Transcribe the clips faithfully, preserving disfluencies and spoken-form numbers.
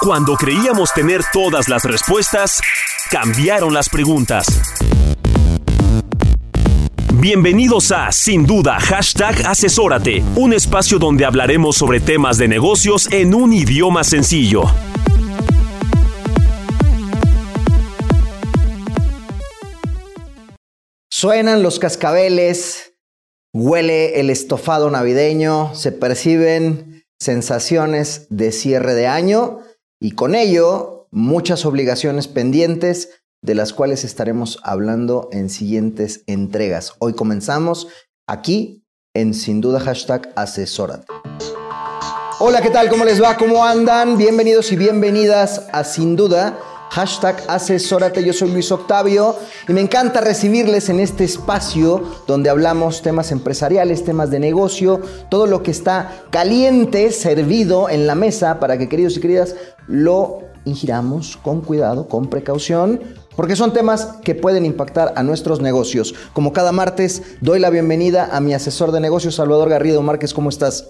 Cuando creíamos tener todas las respuestas, cambiaron las preguntas. Bienvenidos a Sin Duda hashtag Asesórate, un espacio donde hablaremos sobre temas de negocios en un idioma sencillo. Suenan los cascabeles, huele el estofado navideño, se perciben sensaciones de cierre de año. Y con ello, muchas obligaciones pendientes de las cuales estaremos hablando en siguientes entregas. Hoy comenzamos aquí en Sin Duda hashtag Asesórate. Hola, ¿qué tal? ¿Cómo les va? ¿Cómo andan? Bienvenidos y bienvenidas a Sin Duda hashtag Asesórate. Yo soy Luis Octavio y me encanta recibirles en este espacio donde hablamos temas empresariales, temas de negocio, todo lo que está caliente, servido en la mesa para que, queridos y queridas, lo ingiramos con cuidado, con precaución, porque son temas que pueden impactar a nuestros negocios. Como cada martes, doy la bienvenida a mi asesor de negocios, Salvador Garrido Márquez. ¿Cómo estás?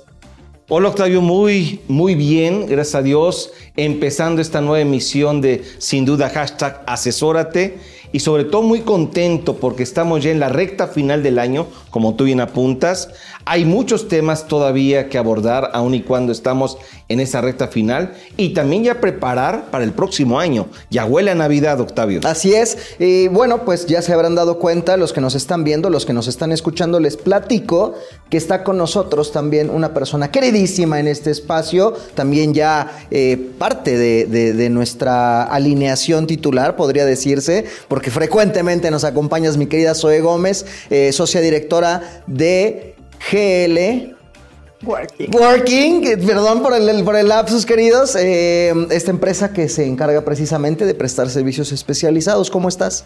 Hola, Octavio, muy, muy bien, gracias a Dios, empezando esta nueva emisión de Sin Duda hashtag Asesórate y sobre todo muy contento porque estamos ya en la recta final del año, como tú bien apuntas. Hay muchos temas todavía que abordar, aun y cuando estamos en esa recta final, y también ya preparar para el próximo año. Ya huele a Navidad, Octavio. Así es, y bueno, pues ya se habrán dado cuenta los que nos están viendo, los que nos están escuchando, les platico que está con nosotros también una persona querida en este espacio, también ya eh, parte de, de, de nuestra alineación titular, podría decirse, porque frecuentemente nos acompañas, mi querida Zoe Gómez, eh, socia directora de G L Working. Working, perdón por el, por el lapsus, queridos. Eh, esta empresa que se encarga precisamente de prestar servicios especializados. ¿Cómo estás?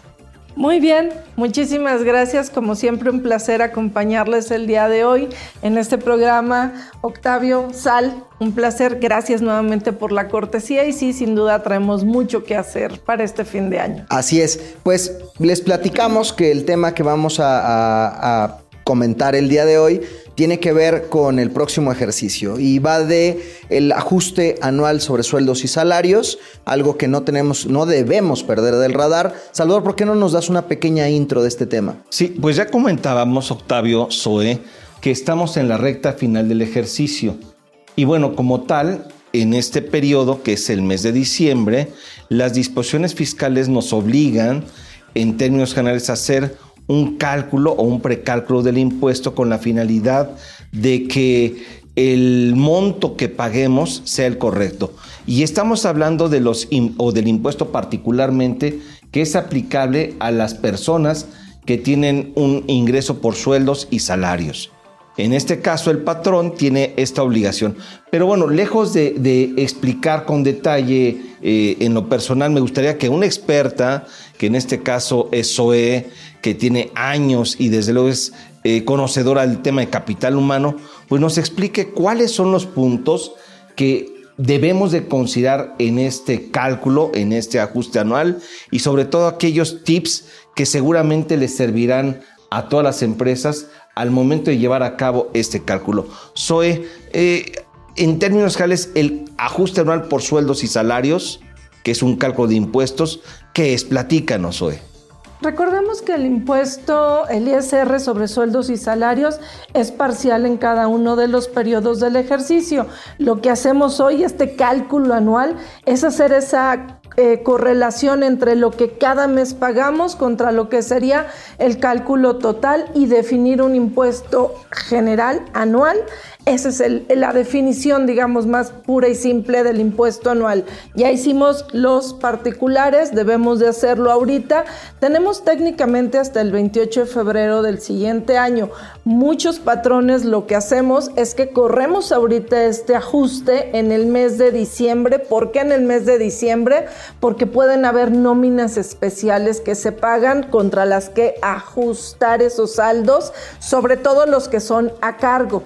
Muy bien, muchísimas gracias. Como siempre, un placer acompañarles el día de hoy en este programa. Octavio, Sal, un placer. Gracias nuevamente por la cortesía. Y sí, sin duda traemos mucho que hacer para este fin de año. Así es. Pues les platicamos que el tema que vamos a, a, a comentar el día de hoy tiene que ver con el próximo ejercicio y va de el ajuste anual sobre sueldos y salarios, algo que no tenemos, no debemos perder del radar. Salvador, ¿por qué no nos das una pequeña intro de este tema? Sí, pues ya comentábamos, Octavio, Zoe, que estamos en la recta final del ejercicio. Y bueno, como tal, en este periodo, que es el mes de diciembre, las disposiciones fiscales nos obligan, en términos generales, a hacer un cálculo o un precálculo del impuesto con la finalidad de que el monto que paguemos sea el correcto. Y estamos hablando de los o del impuesto particularmente que es aplicable a las personas que tienen un ingreso por sueldos y salarios. En este caso, el patrón tiene esta obligación. Pero bueno, lejos de, de explicar con detalle eh, en lo personal, me gustaría que una experta, que en este caso es Zoe, que tiene años y desde luego es eh, conocedora del tema de capital humano, pues nos explique cuáles son los puntos que debemos de considerar en este cálculo, en este ajuste anual, y sobre todo aquellos tips que seguramente les servirán a todas las empresas al momento de llevar a cabo este cálculo. Zoe, eh, en términos generales, el ajuste anual por sueldos y salarios, que es un cálculo de impuestos, ¿qué es? Platícanos, Zoe. Recordemos que el impuesto, el I S R sobre sueldos y salarios, es parcial en cada uno de los periodos del ejercicio. Lo que hacemos hoy, este cálculo anual, es hacer esa Eh, correlación entre lo que cada mes pagamos contra lo que sería el cálculo total y definir un impuesto general anual Esa es el, la definición, digamos, más pura y simple del impuesto anual. Ya hicimos los particulares, debemos de hacerlo ahorita. Tenemos técnicamente hasta el veintiocho de febrero del siguiente año. Muchos patrones lo que hacemos es que corremos ahorita este ajuste en el mes de diciembre. ¿Por qué en el mes de diciembre? Porque pueden haber nóminas especiales que se pagan contra las que ajustar esos saldos, sobre todo los que son a cargo.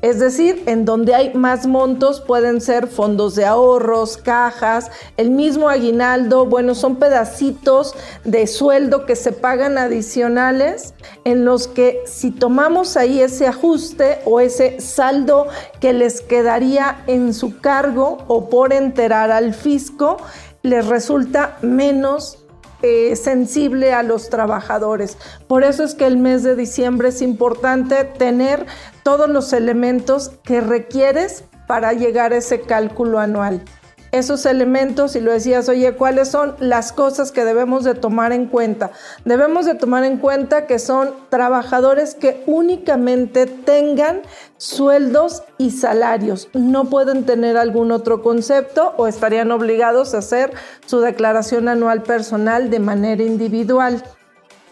Es decir, en donde hay más montos pueden ser fondos de ahorros, cajas, el mismo aguinaldo. Bueno, son pedacitos de sueldo que se pagan adicionales en los que si tomamos ahí ese ajuste o ese saldo que les quedaría en su cargo o por enterar al fisco, les resulta menos Eh, sensible a los trabajadores. Por eso es que el mes de diciembre es importante tener todos los elementos que requieres para llegar a ese cálculo anual. Esos elementos, si lo decías, oye, ¿cuáles son las cosas que debemos de tomar en cuenta? Debemos de tomar en cuenta que son trabajadores que únicamente tengan sueldos y salarios. No pueden tener algún otro concepto o estarían obligados a hacer su declaración anual personal de manera individual.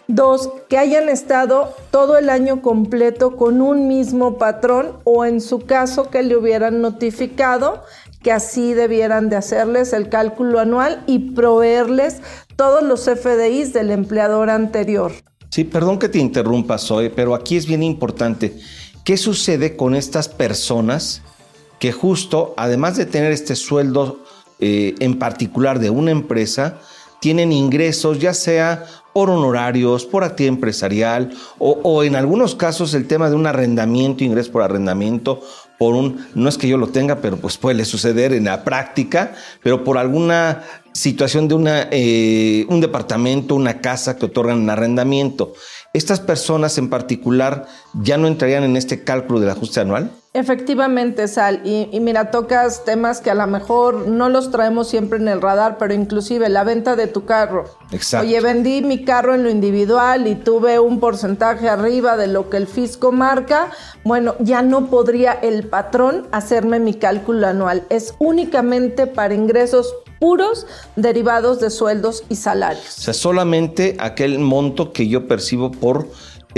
Dos, que hayan estado todo el año completo con un mismo patrón o en su caso que le hubieran notificado que así debieran de hacerles el cálculo anual y proveerles todos los F D Is del empleador anterior. Sí, perdón que te interrumpa, Zoe, pero aquí es bien importante. ¿Qué sucede con estas personas que justo, además de tener este sueldo eh, en particular de una empresa, tienen ingresos ya sea por honorarios, por actividad empresarial o, o en algunos casos el tema de un arrendamiento, ingreso por arrendamiento, por un, no es que yo lo tenga, pero pues puede suceder en la práctica, pero por alguna situación de una, eh, un departamento, una casa que otorgan en arrendamiento? ¿Estas personas en particular ya no entrarían en este cálculo del ajuste anual? Efectivamente, Sal, y, y mira, tocas temas que a lo mejor no los traemos siempre en el radar, pero inclusive la venta de tu carro. Exacto. Oye, vendí mi carro en lo individual y tuve un porcentaje arriba de lo que el fisco marca. Bueno, ya no podría el patrón hacerme mi cálculo anual. Es únicamente para ingresos puros derivados de sueldos y salarios. O sea, solamente aquel monto que yo percibo por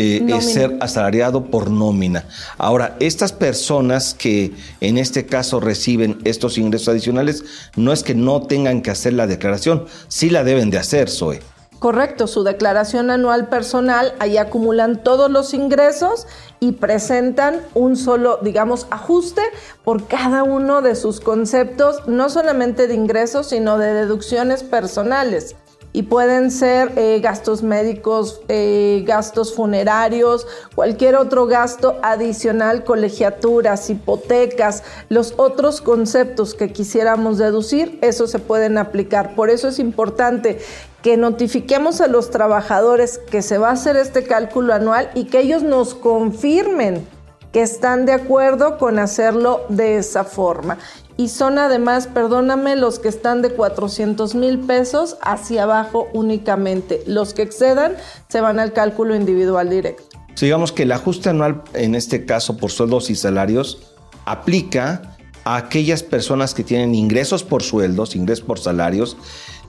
Eh, es ser asalariado por nómina. Ahora, estas personas que en este caso reciben estos ingresos adicionales, no es que no tengan que hacer la declaración, sí la deben de hacer, Zoe. Correcto, su declaración anual personal, ahí acumulan todos los ingresos y presentan un solo, digamos, ajuste por cada uno de sus conceptos, no solamente de ingresos, sino de deducciones personales. Y pueden ser eh, gastos médicos, eh, gastos funerarios, cualquier otro gasto adicional, colegiaturas, hipotecas, los otros conceptos que quisiéramos deducir, eso se pueden aplicar. Por eso es importante que notifiquemos a los trabajadores que se va a hacer este cálculo anual y que ellos nos confirmen que están de acuerdo con hacerlo de esa forma. Y son además, perdóname, los que están de cuatrocientos mil pesos hacia abajo únicamente. Los que excedan se van al cálculo individual directo. Sí, digamos que el ajuste anual, en este caso por sueldos y salarios, aplica a aquellas personas que tienen ingresos por sueldos, ingresos por salarios,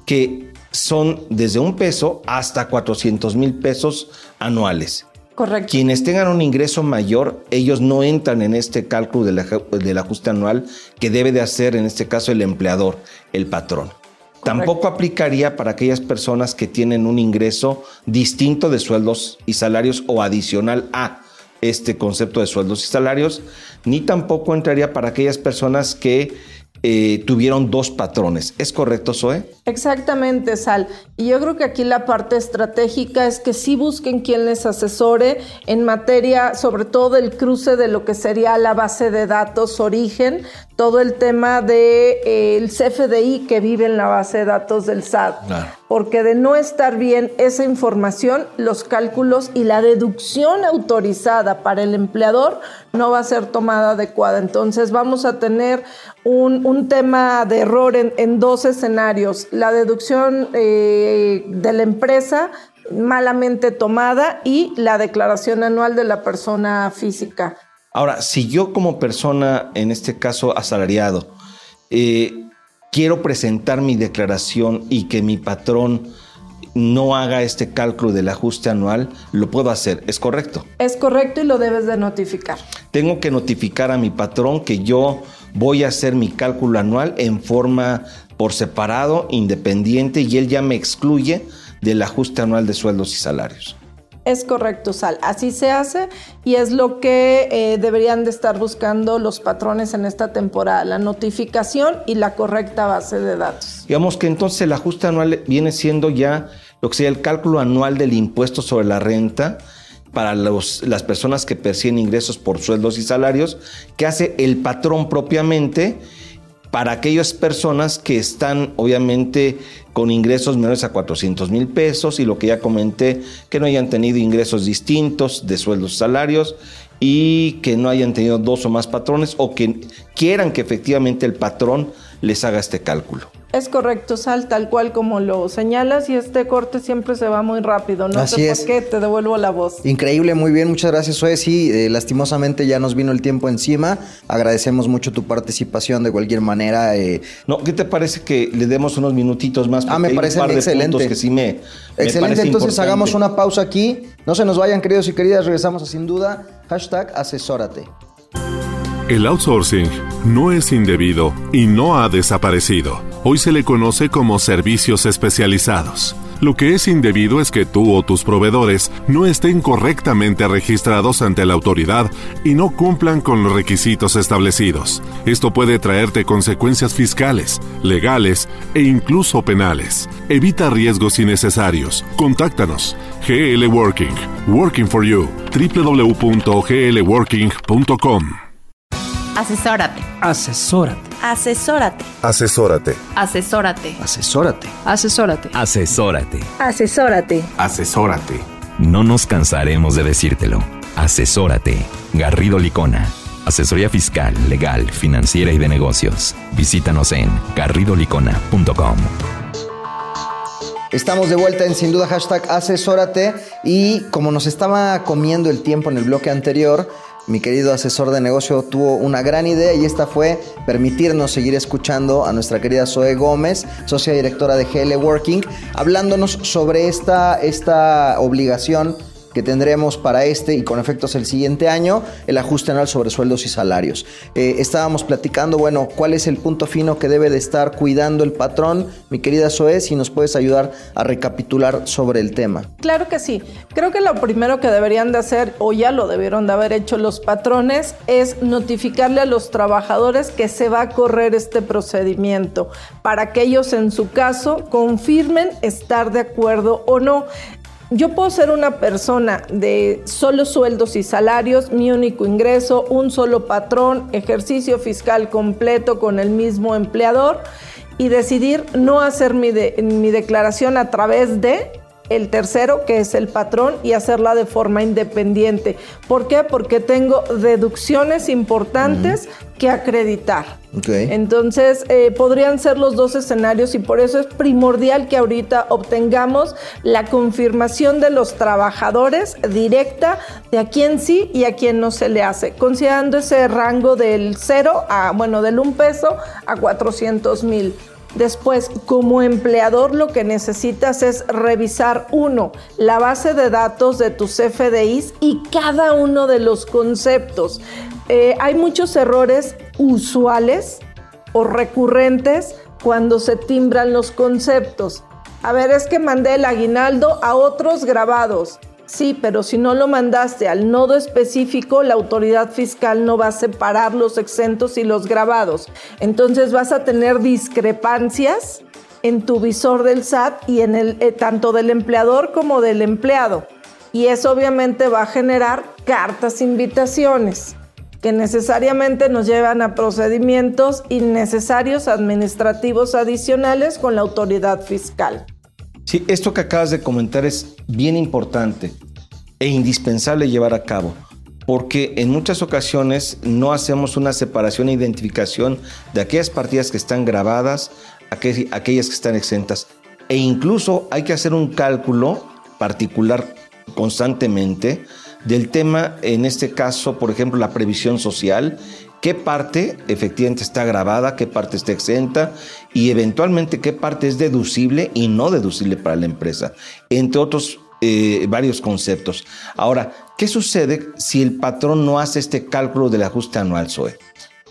que son desde un peso hasta cuatrocientos mil pesos anuales. Correcto. Quienes tengan un ingreso mayor, ellos no entran en este cálculo del, del ajuste anual que debe de hacer, en este caso, el empleador, el patrón. Correcto. Tampoco aplicaría para aquellas personas que tienen un ingreso distinto de sueldos y salarios o adicional a este concepto de sueldos y salarios, ni tampoco entraría para aquellas personas que Eh, tuvieron dos patrones. ¿Es correcto, Zoe? Exactamente, Sal. Y yo creo que aquí la parte estratégica es que sí busquen quien les asesore en materia, sobre todo del cruce de lo que sería la base de datos origen, todo el tema de, eh, el C F D I que vive en la base de datos del S A T. Claro. Porque de no estar bien esa información, los cálculos y la deducción autorizada para el empleador no va a ser tomada adecuada. Entonces vamos a tener un, un tema de error en, en dos escenarios. La deducción eh, de la empresa malamente tomada y la declaración anual de la persona física. Ahora, si yo como persona, en este caso asalariado, eh, quiero presentar mi declaración y que mi patrón no haga este cálculo del ajuste anual, lo puedo hacer, ¿es correcto? Es correcto y lo debes de notificar. Tengo que notificar a mi patrón que yo voy a hacer mi cálculo anual en forma por separado, independiente, y él ya me excluye del ajuste anual de sueldos y salarios. Es correcto, Sal. Así se hace y es lo que eh, deberían de estar buscando los patrones en esta temporada, la notificación y la correcta base de datos. Digamos que entonces el ajuste anual viene siendo ya lo que sería el cálculo anual del impuesto sobre la renta para los, las personas que perciben ingresos por sueldos y salarios, que hace el patrón propiamente para aquellas personas que están obviamente con ingresos menores a cuatrocientos mil pesos y lo que ya comenté, que no hayan tenido ingresos distintos de sueldos y salarios y que no hayan tenido dos o más patrones o que quieran que efectivamente el patrón les haga este cálculo. Es correcto, Sal, tal cual como lo señalas, y este corte siempre se va muy rápido. No Así sé por es. qué, te devuelvo la voz. Increíble, muy bien, muchas gracias, Zoe. Sí, eh, lastimosamente ya nos vino el tiempo encima. Agradecemos mucho tu participación de cualquier manera. Eh. No, ¿qué te parece que le demos unos minutitos más? Ah, me parece excelente. Que sí me, excelente, me parece entonces importante. Hagamos una pausa aquí. No se nos vayan, queridos y queridas, regresamos a Sin Duda. Hashtag asesórate. El outsourcing no es indebido y no ha desaparecido. Hoy se le conoce como servicios especializados. Lo que es indebido es que tú o tus proveedores no estén correctamente registrados ante la autoridad y no cumplan con los requisitos establecidos. Esto puede traerte consecuencias fiscales, legales e incluso penales. Evita riesgos innecesarios. Contáctanos. G L Working. Working for you. doble u doble u doble u punto g l working punto com. Asesórate. Asesórate. Asesórate. Asesórate. Asesórate. Asesórate. Asesórate. Asesórate. Asesórate. Asesórate. No nos cansaremos de decírtelo. Asesórate. Garrido Licona. Asesoría fiscal, legal, financiera y de negocios. Visítanos en garrido licona punto com. Estamos de vuelta en Sin Duda Hashtag Asesórate. Y como nos estaba comiendo el tiempo en el bloque anterior, mi querido asesor de negocio tuvo una gran idea y esta fue permitirnos seguir escuchando a nuestra querida Zoe Gómez, socia directora de G L Working, hablándonos sobre esta, esta obligación que tendremos para este y con efectos el siguiente año, el ajuste anual sobre sueldos y salarios. Eh, estábamos platicando, bueno, cuál es el punto fino que debe de estar cuidando el patrón. Mi querida Zoe, si nos puedes ayudar a recapitular sobre el tema. Claro que sí. Creo que lo primero que deberían de hacer, o ya lo debieron de haber hecho los patrones, es notificarle a los trabajadores que se va a correr este procedimiento para que ellos, en su caso, confirmen estar de acuerdo o no. Yo puedo ser una persona de solo sueldos y salarios, mi único ingreso, un solo patrón, ejercicio fiscal completo con el mismo empleador y decidir no hacer mi, de, mi declaración a través de el tercero, que es el patrón, y hacerla de forma independiente. ¿Por qué? Porque tengo deducciones importantes uh-huh. que acreditar. Okay. Entonces, eh, podrían ser los dos escenarios y por eso es primordial que ahorita obtengamos la confirmación de los trabajadores directa de a quién sí y a quién no se le hace, considerando ese rango del cero a, bueno, del un peso a cuatrocientos mil. Después, como empleador, lo que necesitas es revisar, uno, la base de datos de tus C F D Is y cada uno de los conceptos. Eh, hay muchos errores usuales o recurrentes cuando se timbran los conceptos. A ver, es que mandé el aguinaldo a otros grabados. Sí, pero si no lo mandaste al nodo específico, la autoridad fiscal no va a separar los exentos y los grabados. Entonces vas a tener discrepancias en tu visor del S A T y en el eh, tanto del empleador como del empleado. Y eso obviamente va a generar cartas invitaciones que necesariamente nos llevan a procedimientos innecesarios administrativos adicionales con la autoridad fiscal. Sí, esto que acabas de comentar es bien importante e indispensable llevar a cabo, porque en muchas ocasiones no hacemos una separación e identificación de aquellas partidas que están grabadas, aqu- aquellas que están exentas, e incluso hay que hacer un cálculo particular constantemente del tema, en este caso, por ejemplo, la previsión social, qué parte efectivamente está grabada, qué parte está exenta y eventualmente qué parte es deducible y no deducible para la empresa, entre otros eh, varios conceptos. Ahora, ¿qué sucede si el patrón no hace este cálculo del ajuste anual, Zoe?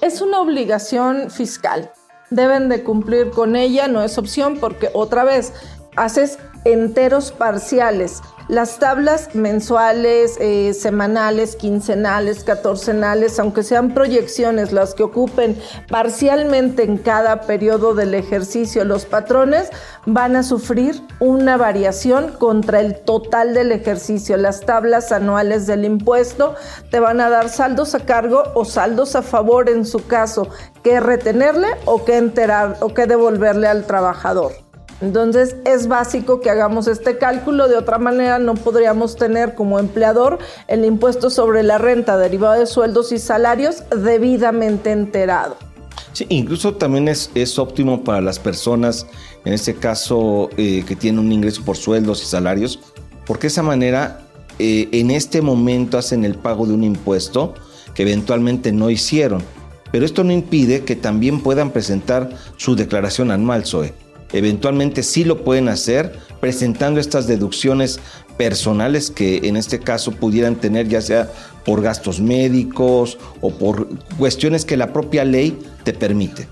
Es una obligación fiscal. Deben de cumplir con ella, no es opción porque otra vez haces enteros parciales. Las tablas mensuales, eh, semanales, quincenales, catorcenales, aunque sean proyecciones las que ocupen parcialmente en cada periodo del ejercicio, los patrones van a sufrir una variación contra el total del ejercicio. Las tablas anuales del impuesto te van a dar saldos a cargo o saldos a favor en su caso, que retenerle o que enterar o que devolverle al trabajador. Entonces es básico que hagamos este cálculo, de otra manera no podríamos tener como empleador el impuesto sobre la renta derivado de sueldos y salarios debidamente enterado. Sí, incluso también es, es óptimo para las personas, en este caso eh, que tienen un ingreso por sueldos y salarios, porque de esa manera eh, en este momento hacen el pago de un impuesto que eventualmente no hicieron, pero esto no impide que también puedan presentar su declaración anual, Zoe. Eventualmente sí lo pueden hacer presentando estas deducciones personales que en este caso pudieran tener, ya sea por gastos médicos o por cuestiones que la propia ley te permite.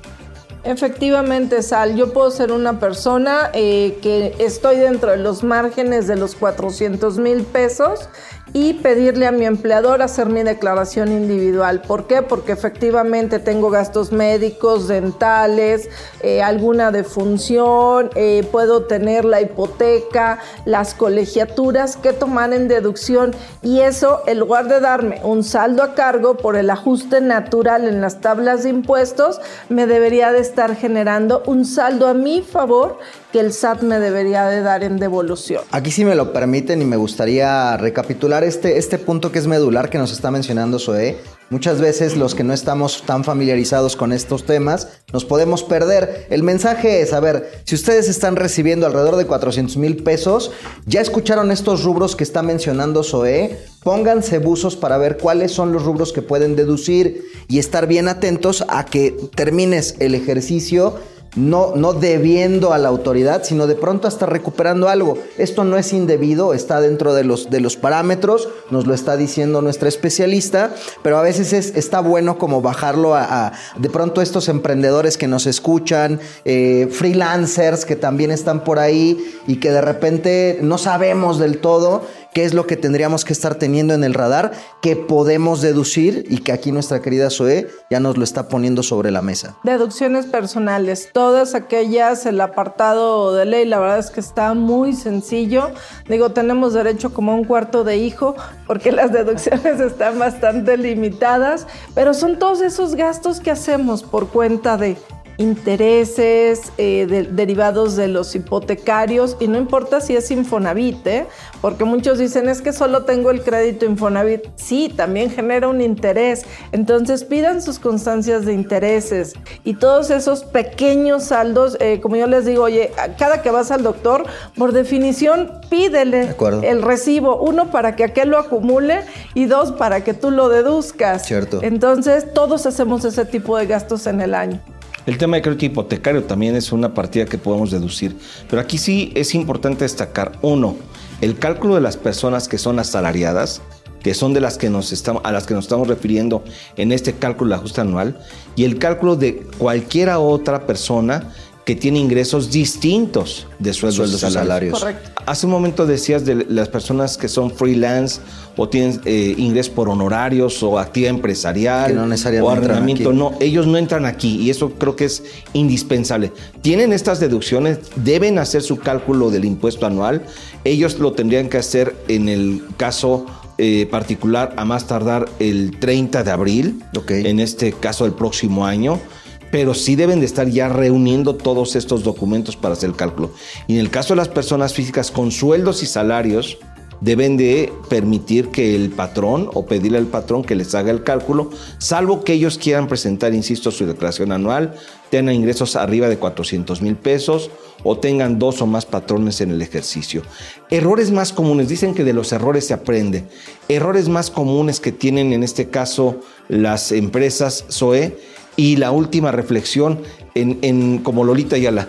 Efectivamente, Sal, yo puedo ser una persona eh, que estoy dentro de los márgenes de los cuatrocientos mil pesos y pedirle a mi empleador hacer mi declaración individual. ¿Por qué? Porque efectivamente tengo gastos médicos, dentales, eh, alguna defunción, eh, puedo tener la hipoteca, las colegiaturas que tomar en deducción, y eso, en lugar de darme un saldo a cargo por el ajuste natural en las tablas de impuestos, me debería de estar generando un saldo a mi favor que el S A T me debería de dar en devolución. Aquí, si me lo permiten, y me gustaría recapitular Este, este punto que es medular que nos está mencionando Zoe. Muchas veces los que no estamos tan familiarizados con estos temas nos podemos perder. El mensaje es, a ver, si ustedes están recibiendo alrededor de cuatrocientos mil pesos, ya escucharon estos rubros que está mencionando Zoe, pónganse buzos para ver cuáles son los rubros que pueden deducir y estar bien atentos a que termines el ejercicio No, no debiendo a la autoridad, sino de pronto hasta recuperando algo. Esto no es indebido, está dentro de los, de los parámetros, nos lo está diciendo nuestra especialista, pero a veces es, está bueno como bajarlo a, a de pronto estos emprendedores que nos escuchan, eh, freelancers que también están por ahí y que de repente no sabemos del todo qué es lo que tendríamos que estar teniendo en el radar, que podemos deducir y que aquí nuestra querida Zoe ya nos lo está poniendo sobre la mesa. Deducciones personales, todas aquellas, el apartado de ley, la verdad es que está muy sencillo. Digo, tenemos derecho como a un cuarto de hijo porque las deducciones están bastante limitadas, pero son todos esos gastos que hacemos por cuenta de intereses eh, de, derivados de los hipotecarios, y no importa si es Infonavit, ¿eh? Porque muchos dicen es que solo tengo el crédito Infonavit. Sí, también genera un interés, entonces pidan sus constancias de intereses y todos esos pequeños saldos, eh, como yo les digo, oye, cada que vas al doctor, por definición pídele el recibo, uno para que aquel lo acumule y dos para que tú lo deduzcas. Cierto. Entonces todos hacemos ese tipo de gastos en el año. El tema de crédito hipotecario también es una partida que podemos deducir, pero aquí sí es importante destacar, uno, el cálculo de las personas que son asalariadas, que son de las que nos estamos, a las que nos estamos refiriendo en este cálculo de ajuste anual, y el cálculo de cualquiera otra persona que tiene ingresos distintos de sueldos y salarios. Correcto. Hace un momento decías de las personas que son freelance o tienen eh, ingresos por honorarios o actividad empresarial, no o arrendamiento. No, ellos no entran aquí y eso creo que es indispensable. Tienen estas deducciones, deben hacer su cálculo del impuesto anual. Ellos lo tendrían que hacer en el caso eh, particular a más tardar el treinta de abril, okay, en este caso del próximo año. Pero sí deben de estar ya reuniendo todos estos documentos para hacer el cálculo. Y en el caso de las personas físicas con sueldos y salarios, deben de permitir que el patrón o pedirle al patrón que les haga el cálculo, salvo que ellos quieran presentar, insisto, su declaración anual, tengan ingresos arriba de cuatrocientos mil pesos o tengan dos o más patrones en el ejercicio. Errores más comunes, dicen que de los errores se aprende. Errores más comunes que tienen en este caso las empresas, Zoe, y la última reflexión en, en como Lolita Ayala,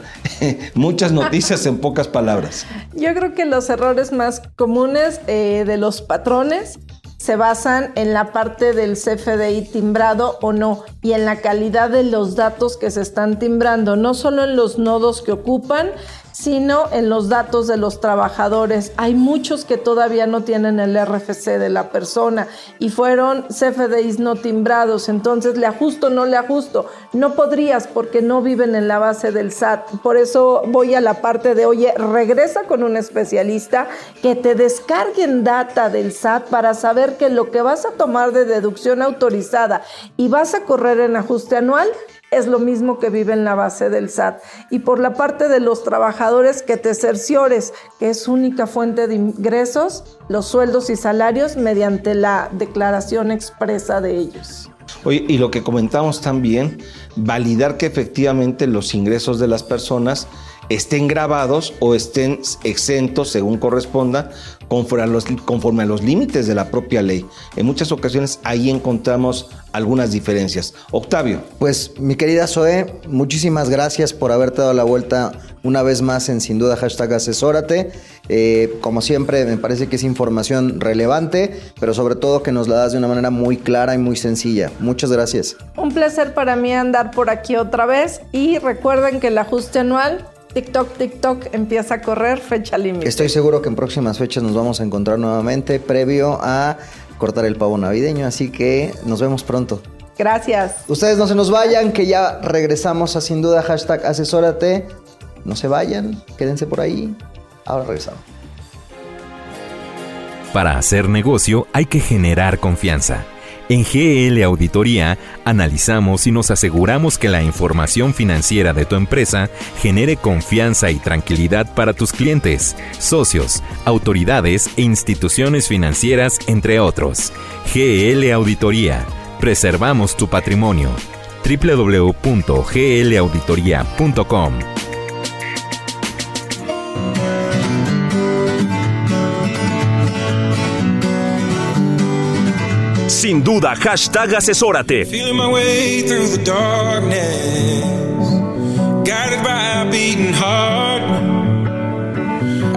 muchas noticias en pocas palabras. Yo creo que los errores más comunes eh, de los patrones se basan en la parte del C F D I timbrado o no y en la calidad de los datos que se están timbrando, no solo en los nodos que ocupan, sino en los datos de los trabajadores. Hay muchos que todavía no tienen el R F C de la persona y fueron C F D Is no timbrados, entonces le ajusto, no le ajusto. No podrías porque no viven en la base del S A T. Por eso voy a la parte de, oye, regresa con un especialista que te descarguen data del S A T para saber que lo que vas a tomar de deducción autorizada y vas a correr en ajuste anual es lo mismo que vive en la base del S A T. Y por la parte de los trabajadores, que te cerciores que es única fuente de ingresos los sueldos y salarios mediante la declaración expresa de ellos. Oye, y lo que comentamos también, validar que efectivamente los ingresos de las personas estén grabados o estén exentos según corresponda conforme a los, conforme a los límites de la propia ley. En muchas ocasiones ahí encontramos algunas diferencias. Octavio. Pues mi querida Zoe, muchísimas gracias por haberte dado la vuelta una vez más en Sin Duda hashtag Asesórate. Eh, como siempre me parece que es información relevante, pero sobre todo que nos la das de una manera muy clara y muy sencilla. Muchas gracias. Un placer para mí andar por aquí otra vez y recuerden que el ajuste anual TikTok, TikTok, empieza a correr, fecha límite. Estoy seguro que en próximas fechas nos vamos a encontrar nuevamente previo a cortar el pavo navideño, así que nos vemos pronto. Gracias. Ustedes no se nos vayan, que ya regresamos a Sin Duda hashtag Asesórate. No se vayan, quédense por ahí. Ahora regresamos. Para hacer negocio hay que generar confianza. En G L Auditoría analizamos y nos aseguramos que la información financiera de tu empresa genere confianza y tranquilidad para tus clientes, socios, autoridades e instituciones financieras, entre otros. G L Auditoría. Preservamos tu patrimonio. doble u doble u doble u punto g l auditoría punto com. Sin Duda hashtag Asesórate. Feeling my way through the darkness, guided by a beating heart.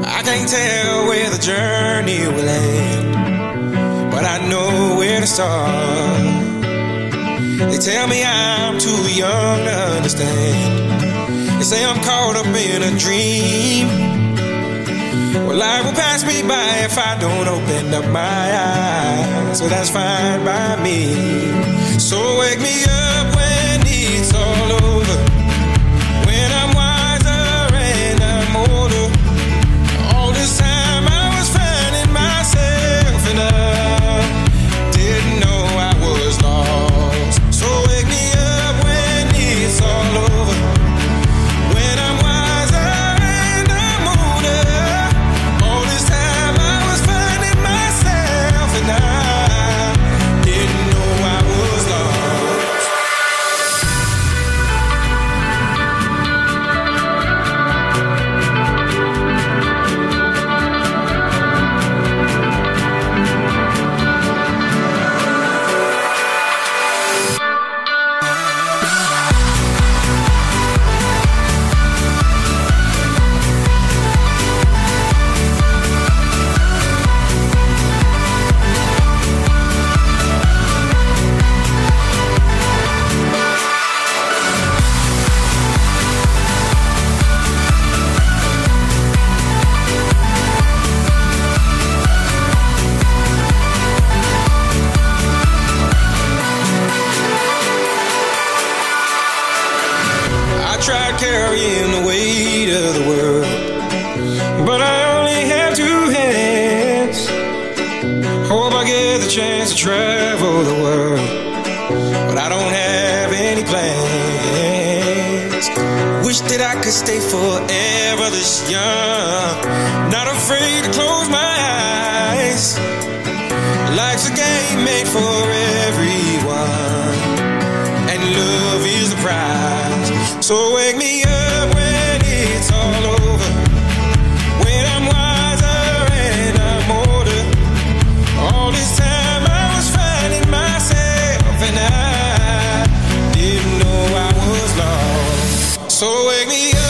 I can't tell where the journey will end, but I know where to start. They tell me I'm too young to understand. They say I'm caught up in a dream. Well, life will pass me by if I don't open up my eyes, so that's fine by me. So wake me up when it's all over, when I'm wiser and I'm older. All this time I was finding myself and I didn't know I was lost. So wake me up when it's all over, when I'm wiser and I'm older. All this time I was finding myself and I stay forever this young, not afraid to close my eyes. us. Life's a game made for everyone, and love is the prize. So wake me up when it's all over, when I'm wiser and I'm older. All this time I was finding myself, and I didn't know I was lost. So wake me up.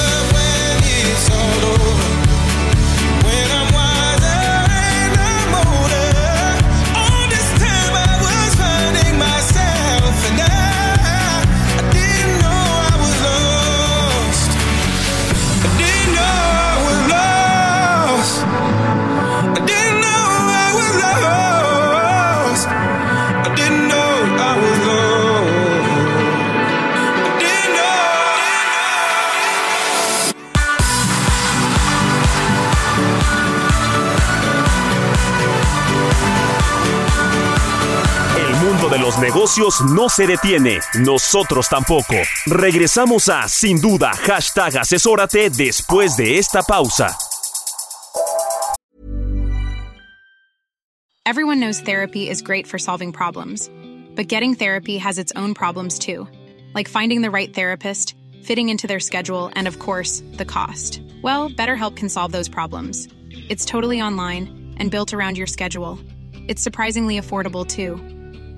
Los negocios no se detiene, nosotros tampoco. Regresamos a Sin Duda hashtag Asesórate después de esta pausa. Everyone knows therapy is great for solving problems, but getting therapy has its own problems too, like finding the right therapist, fitting into their schedule, and of course, the cost. Well, BetterHelp can solve those problems. It's totally online and built around your schedule. It's surprisingly affordable too.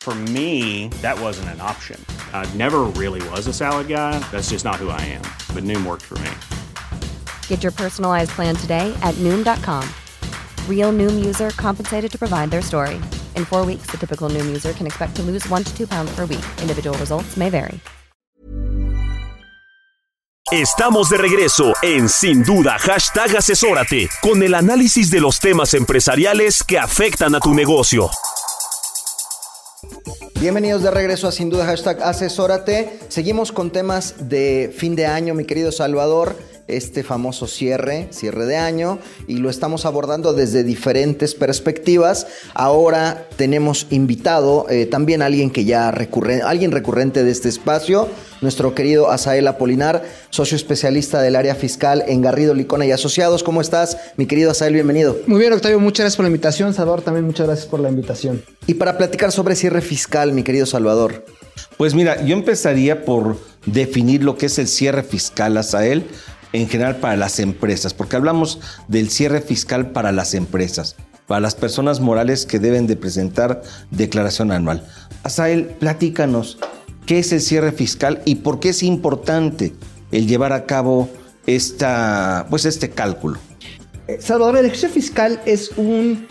For me, that wasn't an option. I never really was a salad guy. That's just not who I am. But Noom worked for me. Get your personalized plan today at noom dot com. Real Noom user compensated to provide their story. In four weeks, the typical Noom user can expect to lose one to two pounds per week. Individual results may vary. Estamos de regreso en Sin Duda hashtag Asesórate con el análisis de los temas empresariales que afectan a tu negocio. Bienvenidos de regreso a Sin Duda hashtag Asesórate. Seguimos con temas de fin de año, mi querido Salvador. Este famoso cierre, cierre de año, y lo estamos abordando desde diferentes perspectivas. Ahora tenemos invitado eh, también alguien que ya recurre, alguien recurrente de este espacio, nuestro querido Azael Apolinar, socio especialista del área fiscal en Garrido Licona y Asociados. ¿Cómo estás, mi querido Azael? Bienvenido. Muy bien, Octavio, muchas gracias por la invitación. Salvador, también muchas gracias por la invitación. Y para platicar sobre cierre fiscal, mi querido Salvador. Pues mira, yo empezaría por definir lo que es el cierre fiscal, Azael, en general para las empresas, porque hablamos del cierre fiscal para las empresas, para las personas morales que deben de presentar declaración anual. Azael, platícanos, ¿qué es el cierre fiscal y por qué es importante el llevar a cabo esta, pues este cálculo? Salvador, el ejercicio fiscal es un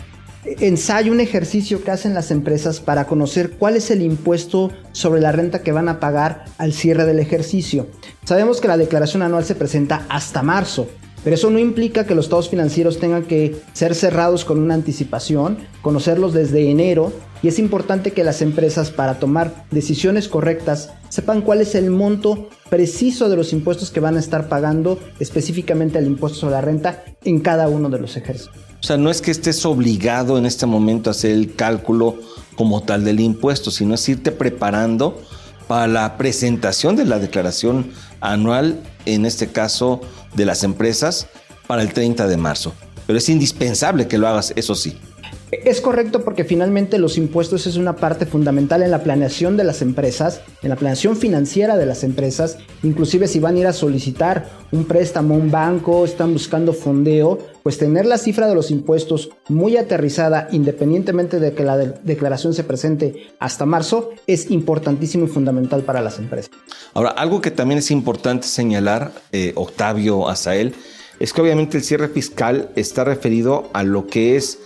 ensayo, un ejercicio que hacen las empresas para conocer cuál es el impuesto sobre la renta que van a pagar al cierre del ejercicio. Sabemos que la declaración anual se presenta hasta marzo, pero eso no implica que los estados financieros tengan que ser cerrados con una anticipación, conocerlos desde enero, y es importante que las empresas, para tomar decisiones correctas, sepan cuál es el monto preciso de los impuestos que van a estar pagando, específicamente el impuesto sobre la renta, en cada uno de los ejercicios. O sea, no es que estés obligado en este momento a hacer el cálculo como tal del impuesto, sino es irte preparando para la presentación de la declaración anual, en este caso de las empresas, para el treinta de marzo. Pero es indispensable que lo hagas, eso sí. Es correcto, porque finalmente los impuestos es una parte fundamental en la planeación de las empresas, en la planeación financiera de las empresas. Inclusive si van a ir a solicitar un préstamo a un banco, están buscando fondeo, pues tener la cifra de los impuestos muy aterrizada, independientemente de que la de- declaración se presente hasta marzo, es importantísimo y fundamental para las empresas. Ahora, algo que también es importante señalar, eh, Octavio, Azael, es que obviamente el cierre fiscal está referido a lo que es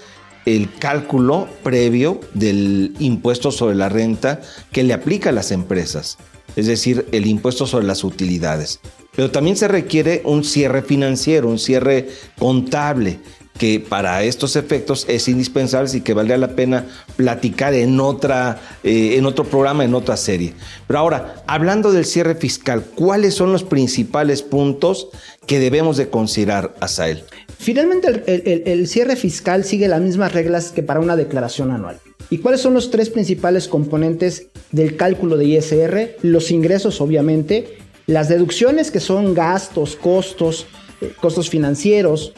el cálculo previo del impuesto sobre la renta que le aplica a las empresas, es decir, el impuesto sobre las utilidades. Pero también se requiere un cierre financiero, un cierre contable, que para estos efectos es indispensable y que valdría la pena platicar en, otra, eh, en otro programa, en otra serie. Pero ahora, hablando del cierre fiscal, ¿cuáles son los principales puntos que debemos de considerar, Azael? Finalmente, el, el, el cierre fiscal sigue las mismas reglas que para una declaración anual. ¿Y cuáles son los tres principales componentes del cálculo de I S R? Los ingresos, obviamente, las deducciones, que son gastos, costos, eh, costos financieros,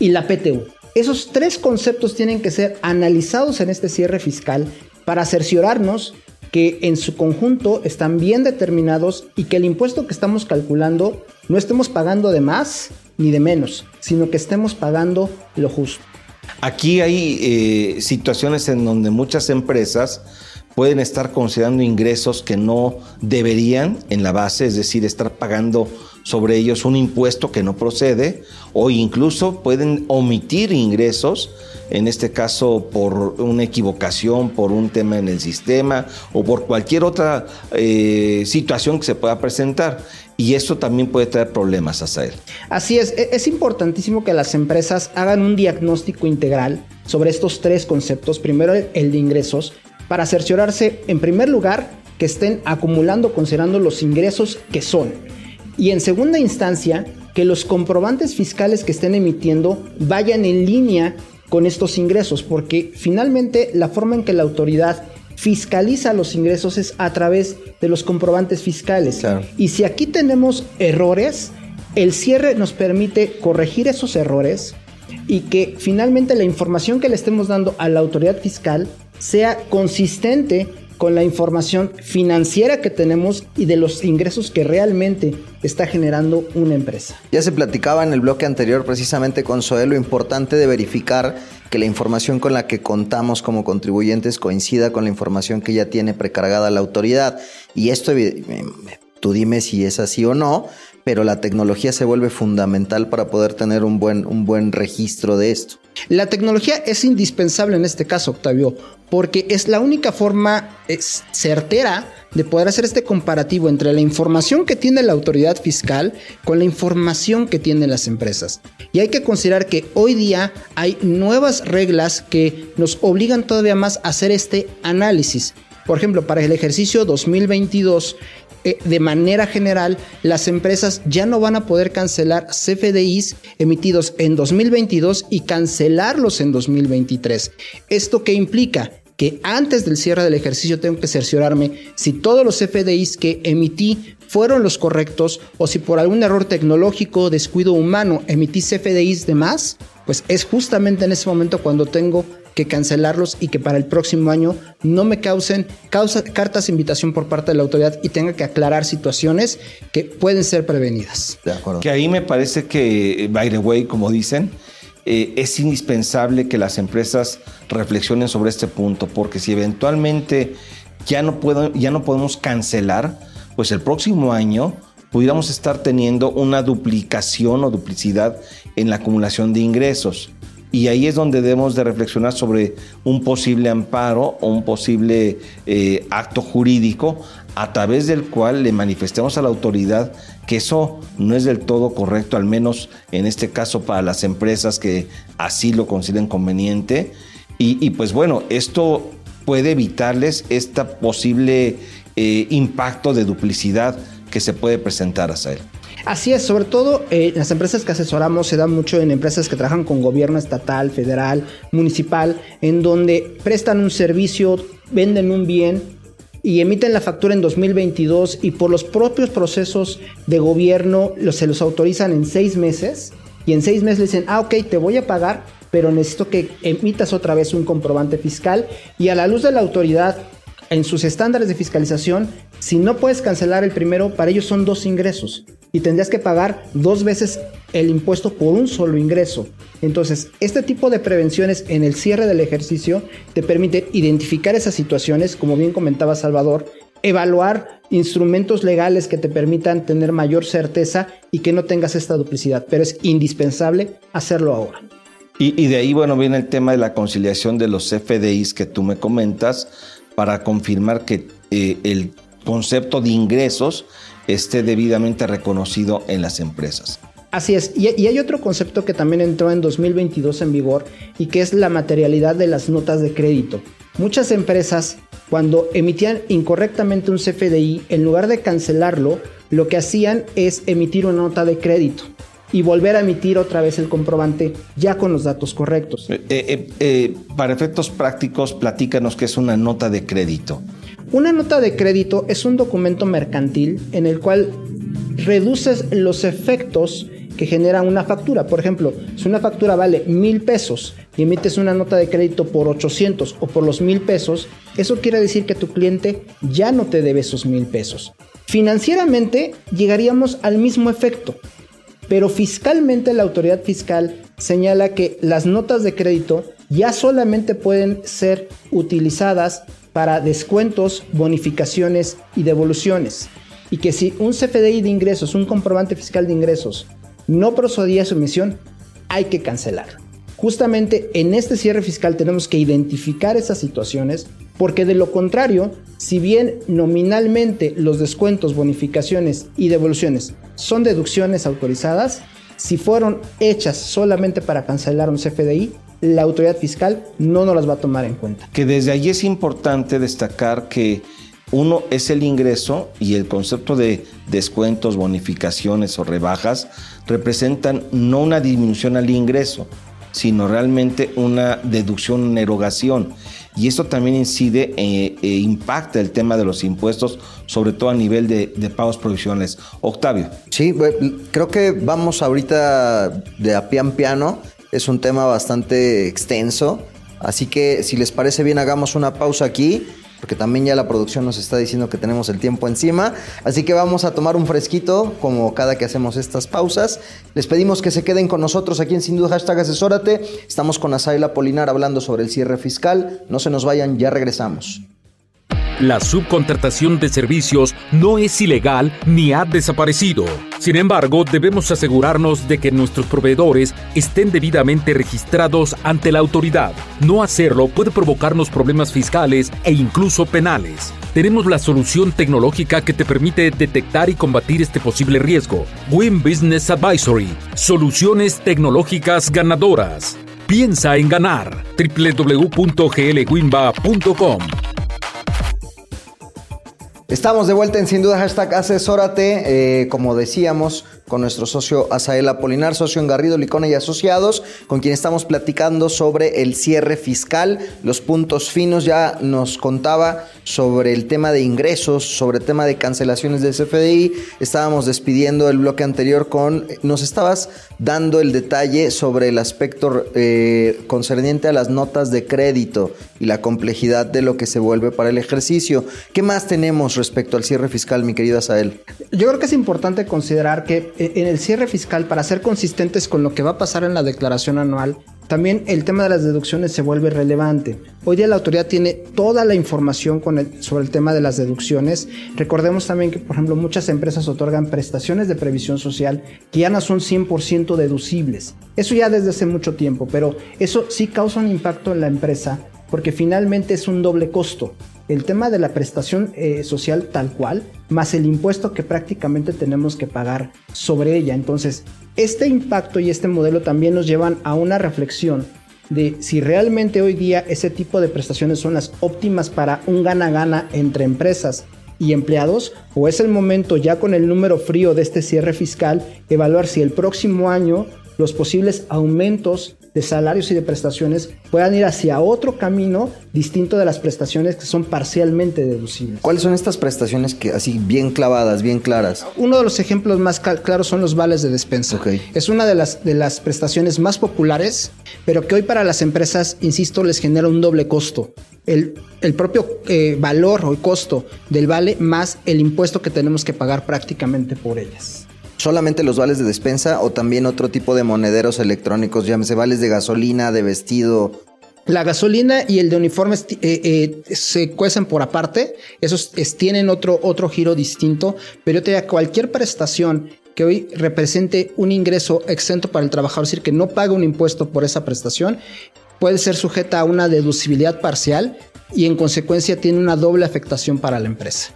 y la P T U. Esos tres conceptos tienen que ser analizados en este cierre fiscal para cerciorarnos que en su conjunto están bien determinados y que el impuesto que estamos calculando no estemos pagando de más ni de menos, sino que estemos pagando lo justo. Aquí hay eh, situaciones en donde muchas empresas pueden estar considerando ingresos que no deberían en la base, es decir, estar pagando sobre ellos un impuesto que no procede, o incluso pueden omitir ingresos, en este caso por una equivocación, por un tema en el sistema o por cualquier otra eh, situación que se pueda presentar. Y esto también puede traer problemas, Azael. Así es, es importantísimo que las empresas hagan un diagnóstico integral sobre estos tres conceptos. Primero el de ingresos, para cerciorarse en primer lugar que estén acumulando, considerando los ingresos que son. Y en segunda instancia, que los comprobantes fiscales que estén emitiendo vayan en línea con estos ingresos, porque finalmente la forma en que la autoridad fiscaliza los ingresos es a través de los comprobantes fiscales. Claro. Y si aquí tenemos errores, el cierre nos permite corregir esos errores y que finalmente la información que le estemos dando a la autoridad fiscal sea consistente con la información financiera que tenemos y de los ingresos que realmente está generando una empresa. Ya se platicaba en el bloque anterior precisamente con Zoe lo importante de verificar que la información con la que contamos como contribuyentes coincida con la información que ya tiene precargada la autoridad. Y esto, tú dime si es así o no, pero la tecnología se vuelve fundamental para poder tener un buen, un buen registro de esto. La tecnología es indispensable en este caso, Octavio, porque es la única forma certera de poder hacer este comparativo entre la información que tiene la autoridad fiscal con la información que tienen las empresas. Y hay que considerar que hoy día hay nuevas reglas que nos obligan todavía más a hacer este análisis. Por ejemplo, para el ejercicio dos mil veintidós, eh, de manera general, las empresas ya no van a poder cancelar C F D Is emitidos en dos mil veintidós y cancelarlos en dos mil veintitrés. ¿Esto qué implica? Que antes del cierre del ejercicio tengo que cerciorarme si todos los C F D Is que emití fueron los correctos, o si por algún error tecnológico, descuido humano, emití C F D Is de más, pues es justamente en ese momento cuando tengo que cancelarlos y que para el próximo año no me causen causa, cartas de invitación por parte de la autoridad y tenga que aclarar situaciones que pueden ser prevenidas. De acuerdo. Que ahí me parece que, by the way, como dicen, eh, es indispensable que las empresas reflexionen sobre este punto, porque si eventualmente ya no, puedo, ya no podemos cancelar, pues el próximo año pudiéramos estar teniendo una duplicación o duplicidad en la acumulación de ingresos. Y ahí es donde debemos de reflexionar sobre un posible amparo o un posible eh, acto jurídico a través del cual le manifestemos a la autoridad que eso no es del todo correcto, al menos en este caso para las empresas que así lo consideren conveniente. Y, y pues bueno, esto puede evitarles este posible eh, impacto de duplicidad que se puede presentar, Azael. Así es, sobre todo eh, las empresas que asesoramos se dan mucho en empresas que trabajan con gobierno estatal, federal, municipal, en donde prestan un servicio, venden un bien y emiten la factura en dos mil veintidós y por los propios procesos de gobierno los, se los autorizan en seis meses y en seis meses le dicen, ah, ok, te voy a pagar, pero necesito que emitas otra vez un comprobante fiscal y a la luz de la autoridad, en sus estándares de fiscalización, si no puedes cancelar el primero, para ellos son dos ingresos y tendrías que pagar dos veces el impuesto por un solo ingreso. Entonces, este tipo de prevenciones en el cierre del ejercicio te permite identificar esas situaciones, como bien comentaba Salvador, evaluar instrumentos legales que te permitan tener mayor certeza y que no tengas esta duplicidad, pero es indispensable hacerlo ahora. Y, y de ahí, bueno, viene el tema de la conciliación de los C F D Is que tú me comentas, para confirmar que eh, el concepto de ingresos esté debidamente reconocido en las empresas. Así es, y, y hay otro concepto que también entró en dos mil veintidós en vigor y que es la materialidad de las notas de crédito. Muchas empresas, cuando emitían incorrectamente un C F D I, en lugar de cancelarlo, lo que hacían es emitir una nota de crédito y volver a emitir otra vez el comprobante ya con los datos correctos. Eh, eh, eh, para efectos prácticos, platícanos qué es una nota de crédito. Una nota de crédito es un documento mercantil en el cual reduces los efectos que genera una factura. Por ejemplo, si una factura vale mil pesos y emites una nota de crédito por ochocientos o por los mil pesos, eso quiere decir que tu cliente ya no te debe esos mil pesos. Financieramente llegaríamos al mismo efecto, pero fiscalmente la autoridad fiscal señala que las notas de crédito ya solamente pueden ser utilizadas para descuentos, bonificaciones y devoluciones, y que si un C F D I de ingresos, un comprobante fiscal de ingresos, no procedía a su emisión, hay que cancelarlo. Justamente en este cierre fiscal tenemos que identificar esas situaciones, porque de lo contrario, si bien nominalmente los descuentos, bonificaciones y devoluciones son deducciones autorizadas, si fueron hechas solamente para cancelar un C F D I, la autoridad fiscal no nos las va a tomar en cuenta. Que desde ahí es importante destacar que uno es el ingreso y el concepto de descuentos, bonificaciones o rebajas representan no una disminución al ingreso, sino realmente una deducción, una erogación. Y esto también incide e, e impacta el tema de los impuestos, sobre todo a nivel de, de pagos provisionales. Octavio. Sí, creo que vamos ahorita de a pian piano. Es un tema bastante extenso. Así que si les parece bien, hagamos una pausa aquí, porque también ya la producción nos está diciendo que tenemos el tiempo encima. Así que vamos a tomar un fresquito, como cada que hacemos estas pausas. Les pedimos que se queden con nosotros aquí en Sin Duda hashtag Asesórate. Estamos con Azael Apolinar hablando sobre el cierre fiscal. No se nos vayan, ya regresamos. La subcontratación de servicios no es ilegal ni ha desaparecido. Sin embargo, debemos asegurarnos de que nuestros proveedores estén debidamente registrados ante la autoridad. No hacerlo puede provocarnos problemas fiscales e incluso penales. Tenemos la solución tecnológica que te permite detectar y combatir este posible riesgo. Wim Business Advisory. Soluciones tecnológicas ganadoras. Piensa en ganar. doble u doble u doble u punto g l wimba punto com. Estamos de vuelta en Sin Duda hashtag Asesórate, eh, como decíamos, con nuestro socio Azael Apolinar, socio en Garrido Licona y Asociados, con quien estamos platicando sobre el cierre fiscal, los puntos finos. Ya nos contaba sobre el tema de ingresos, sobre el tema de cancelaciones del C F D I. Estábamos despidiendo el bloque anterior con, nos estabas dando el detalle sobre el aspecto eh, concerniente a las notas de crédito y la complejidad de lo que se vuelve para el ejercicio. ¿Qué más tenemos respecto al cierre fiscal, mi querido Azael? Yo creo que es importante considerar que en el cierre fiscal, para ser consistentes con lo que va a pasar en la declaración anual, también el tema de las deducciones se vuelve relevante. Hoy día la autoridad tiene toda la información con el, sobre el tema de las deducciones. Recordemos también que, por ejemplo, muchas empresas otorgan prestaciones de previsión social que ya no son cien por ciento deducibles. Eso ya desde hace mucho tiempo, pero eso sí causa un impacto en la empresa porque finalmente es un doble costo. El tema de la prestación eh, social tal cual, más el impuesto que prácticamente tenemos que pagar sobre ella. Entonces, este impacto y este modelo también nos llevan a una reflexión de si realmente hoy día ese tipo de prestaciones son las óptimas para un gana-gana entre empresas y empleados, o es el momento, ya con el número frío de este cierre fiscal, evaluar si el próximo año los posibles aumentos de salarios y de prestaciones puedan ir hacia otro camino distinto de las prestaciones que son parcialmente deducibles. ¿Cuáles son estas prestaciones que así bien clavadas, bien claras? Uno de los ejemplos más cal- claros son los vales de despensa. Okay. Es una de las, de las prestaciones más populares, pero que hoy para las empresas, insisto, les genera un doble costo. El, el propio eh, valor o el costo del vale más el impuesto que tenemos que pagar prácticamente por ellas. ¿Solamente los vales de despensa o también otro tipo de monederos electrónicos, llámese vales de gasolina, de vestido? La gasolina y el de uniformes eh, eh, se cuecen por aparte, esos es, tienen otro, otro giro distinto, pero yo te diría, cualquier prestación que hoy represente un ingreso exento para el trabajador, es decir, que no paga un impuesto por esa prestación, puede ser sujeta a una deducibilidad parcial y en consecuencia tiene una doble afectación para la empresa.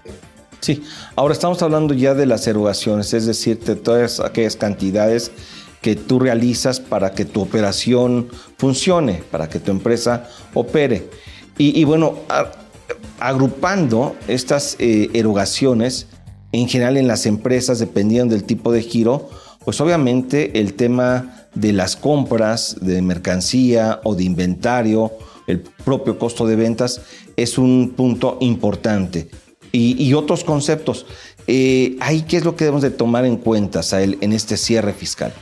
Sí, ahora estamos hablando ya de las erogaciones, es decir, de todas aquellas cantidades que tú realizas para que tu operación funcione, para que tu empresa opere. Y, y bueno, a, agrupando estas eh, erogaciones, en general en las empresas, dependiendo del tipo de giro, pues obviamente el tema de las compras de mercancía o de inventario, el propio costo de ventas, es un punto importante. Y, y otros conceptos. Eh, ¿Ahí qué es lo que debemos de tomar en cuenta, Azael, en este cierre fiscal?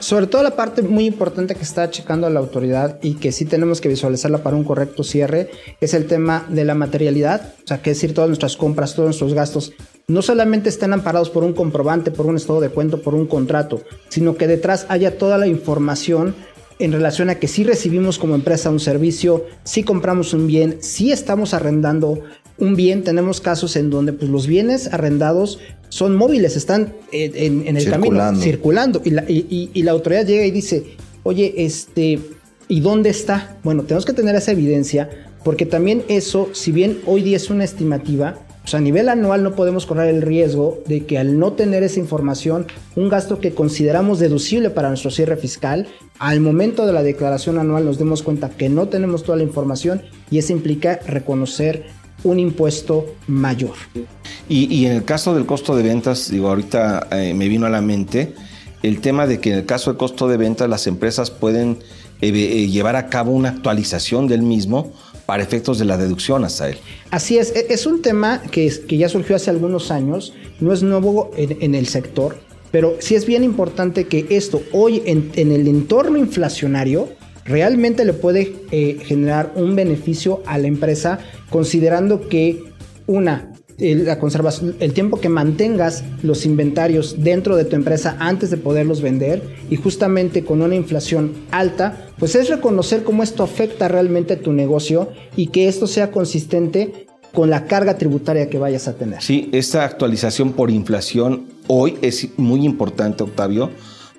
Sobre todo la parte muy importante que está checando la autoridad y que sí tenemos que visualizarla para un correcto cierre es el tema de la materialidad, o sea, que es decir, todas nuestras compras, todos nuestros gastos no solamente estén amparados por un comprobante, por un estado de cuenta, por un contrato, sino que detrás haya toda la información en relación a que sí recibimos como empresa un servicio, sí compramos un bien, sí estamos arrendando un bien. Tenemos casos en donde pues, los bienes arrendados son móviles, están en, en, en el circulando. camino, circulando. Y la, y, y la autoridad llega y dice, oye, este, ¿y dónde está? Bueno, tenemos que tener esa evidencia, porque también eso, si bien hoy día es una estimativa, pues a nivel anual no podemos correr el riesgo de que al no tener esa información, un gasto que consideramos deducible para nuestro cierre fiscal, al momento de la declaración anual nos demos cuenta que no tenemos toda la información y eso implica reconocer un impuesto mayor. Y, y en el caso del costo de ventas, digo, ahorita eh, me vino a la mente el tema de que en el caso del costo de ventas las empresas pueden eh, eh, llevar a cabo una actualización del mismo para efectos de la deducción, Azael. Así es, es un tema que, que ya surgió hace algunos años, no es nuevo en, en el sector, pero sí es bien importante que esto hoy en, en el entorno inflacionario realmente le puede eh, generar un beneficio a la empresa, considerando que una, el, la conservación, el tiempo que mantengas los inventarios dentro de tu empresa antes de poderlos vender, y justamente con una inflación alta, pues es reconocer cómo esto afecta realmente a tu negocio y que esto sea consistente con la carga tributaria que vayas a tener. Sí, esta actualización por inflación hoy es muy importante, Octavio,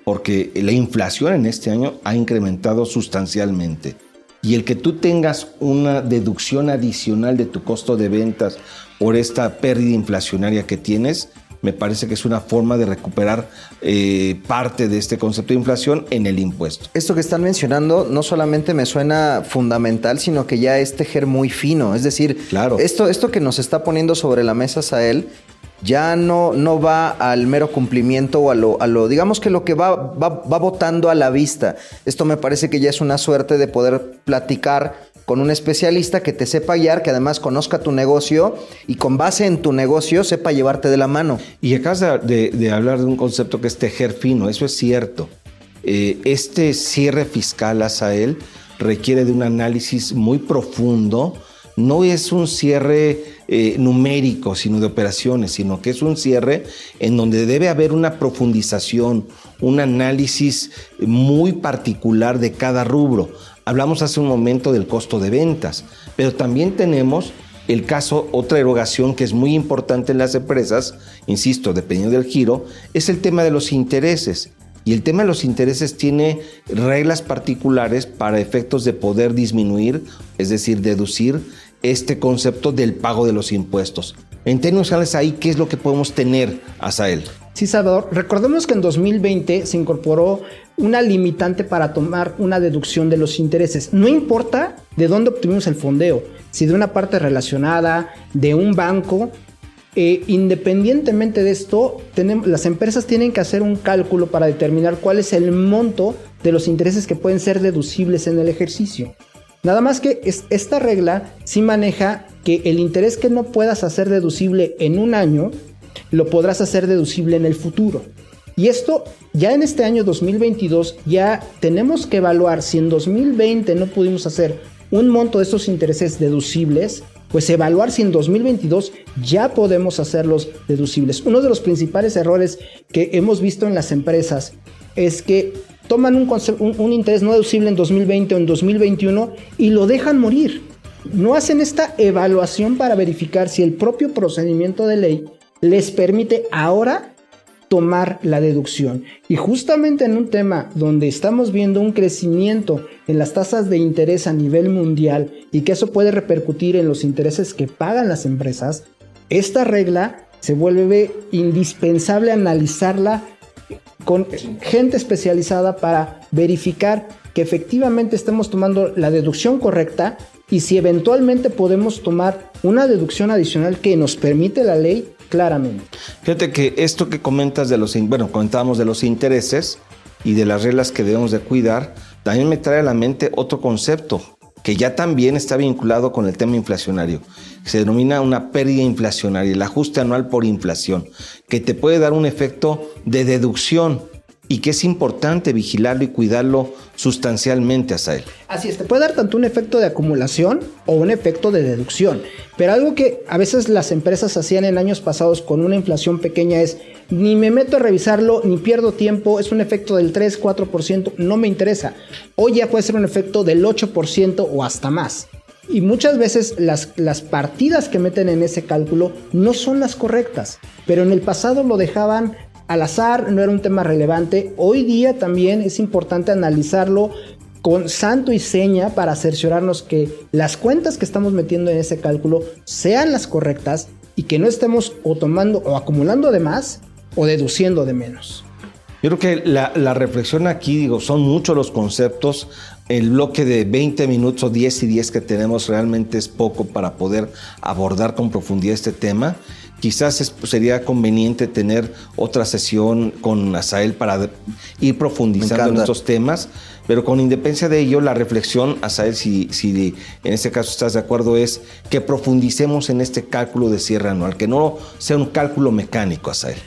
porque la inflación en este año ha incrementado sustancialmente. Y el que tú tengas una deducción adicional de tu costo de ventas por esta pérdida inflacionaria que tienes, me parece que es una forma de recuperar eh, parte de este concepto de inflación en el impuesto. Esto que están mencionando no solamente me suena fundamental, sino que ya es tejer muy fino. Es decir, claro. esto, esto que nos está poniendo sobre la mesa Azael, ya no, no va al mero cumplimiento o a lo, a lo digamos que lo que va, va, va botando a la vista. Esto me parece que ya es una suerte de poder platicar con un especialista que te sepa guiar, que además conozca tu negocio y con base en tu negocio sepa llevarte de la mano. Y acabas de, de, de hablar de un concepto que es tejer fino, eso es cierto. Eh, este cierre fiscal, Azael, requiere de un análisis muy profundo. No es un cierre eh, numérico, sino de operaciones, sino que es un cierre en donde debe haber una profundización, un análisis muy particular de cada rubro. Hablamos hace un momento del costo de ventas, pero también tenemos el caso, otra erogación que es muy importante en las empresas, insisto, dependiendo del giro, es el tema de los intereses. Y el tema de los intereses tiene reglas particulares para efectos de poder disminuir, es decir, deducir este concepto del pago de los impuestos. En términos generales, ahí, ¿qué es lo que podemos tener, Azael? Sí, Salvador. Recordemos que en dos mil veinte se incorporó una limitante para tomar una deducción de los intereses. No importa de dónde obtuvimos el fondeo, si de una parte relacionada, de un banco. Eh, independientemente de esto, tenemos, las empresas tienen que hacer un cálculo para determinar cuál es el monto de los intereses que pueden ser deducibles en el ejercicio. Nada más que es, esta regla sí maneja que el interés que no puedas hacer deducible en un año, lo podrás hacer deducible en el futuro. Y esto ya en este año dos mil veintidós ya tenemos que evaluar si en dos mil veinte no pudimos hacer un monto de estos intereses deducibles, pues evaluar si en dos mil veintidós ya podemos hacerlos deducibles. Uno de los principales errores que hemos visto en las empresas es que toman un, conce- un, un interés no deducible en dos mil veinte o en dos mil veintiuno y lo dejan morir. No hacen esta evaluación para verificar si el propio procedimiento de ley les permite ahora tomar la deducción. Y justamente en un tema donde estamos viendo un crecimiento en las tasas de interés a nivel mundial y que eso puede repercutir en los intereses que pagan las empresas, esta regla se vuelve indispensable analizarla con gente especializada para verificar que efectivamente estemos tomando la deducción correcta y si eventualmente podemos tomar una deducción adicional que nos permite la ley claramente. Fíjate que esto que comentas de los, bueno, comentábamos de los intereses y de las reglas que debemos de cuidar, también me trae a la mente otro concepto que ya también está vinculado con el tema inflacionario. Se denomina una pérdida inflacionaria, el ajuste anual por inflación, que te puede dar un efecto de deducción y que es importante vigilarlo y cuidarlo sustancialmente, Azael. Así es, te puede dar tanto un efecto de acumulación o un efecto de deducción. Pero algo que a veces las empresas hacían en años pasados con una inflación pequeña es ni me meto a revisarlo, ni pierdo tiempo, es un efecto del tres, cuatro por ciento, no me interesa. Hoy ya puede ser un efecto del ocho por ciento o hasta más. Y muchas veces las, las partidas que meten en ese cálculo no son las correctas, pero en el pasado lo dejaban al azar, no era un tema relevante. Hoy día también es importante analizarlo con santo y seña para cerciorarnos que las cuentas que estamos metiendo en ese cálculo sean las correctas y que no estemos o tomando o acumulando de más o deduciendo de menos. Yo creo que la, la reflexión aquí, digo, son muchos los conceptos. El bloque de veinte minutos, diez y diez que tenemos realmente es poco para poder abordar con profundidad este tema. Quizás es, sería conveniente tener otra sesión con Azael para ir profundizando en estos temas, pero con independencia de ello, la reflexión, Azael, si, si en este caso estás de acuerdo, es que profundicemos en este cálculo de cierre anual, que no sea un cálculo mecánico, Azael.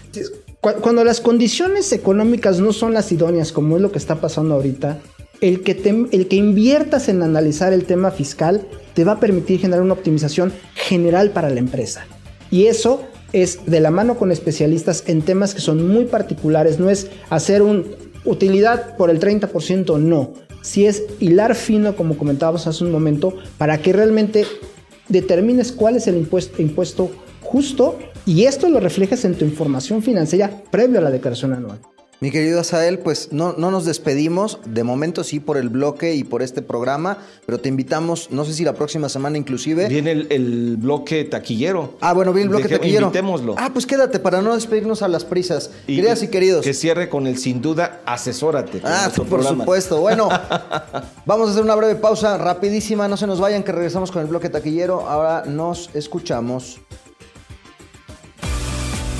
Cuando las condiciones económicas no son las idóneas, como es lo que está pasando ahorita, el que, te, el que inviertas en analizar el tema fiscal te va a permitir generar una optimización general para la empresa. Y eso es de la mano con especialistas en temas que son muy particulares. No es hacer una utilidad por el treinta por ciento, no. Si es hilar fino, como comentábamos hace un momento, para que realmente determines cuál es el impuesto, impuesto justo y esto lo reflejes en tu información financiera previo a la declaración anual. Mi querido Azael, pues no, no nos despedimos, de momento sí por el bloque y por este programa, pero te invitamos, no sé si la próxima semana inclusive. Viene el, el bloque taquillero. Ah, bueno, viene el bloque Dejé, taquillero. Invitémoslo. Ah, pues quédate para no despedirnos a las prisas. Y, Queridas y queridos. Que cierre con el Sin Duda Asesórate. Ah, por programa. Supuesto. Bueno, vamos a hacer una breve pausa rapidísima, no se nos vayan que regresamos con el bloque taquillero. Ahora nos escuchamos.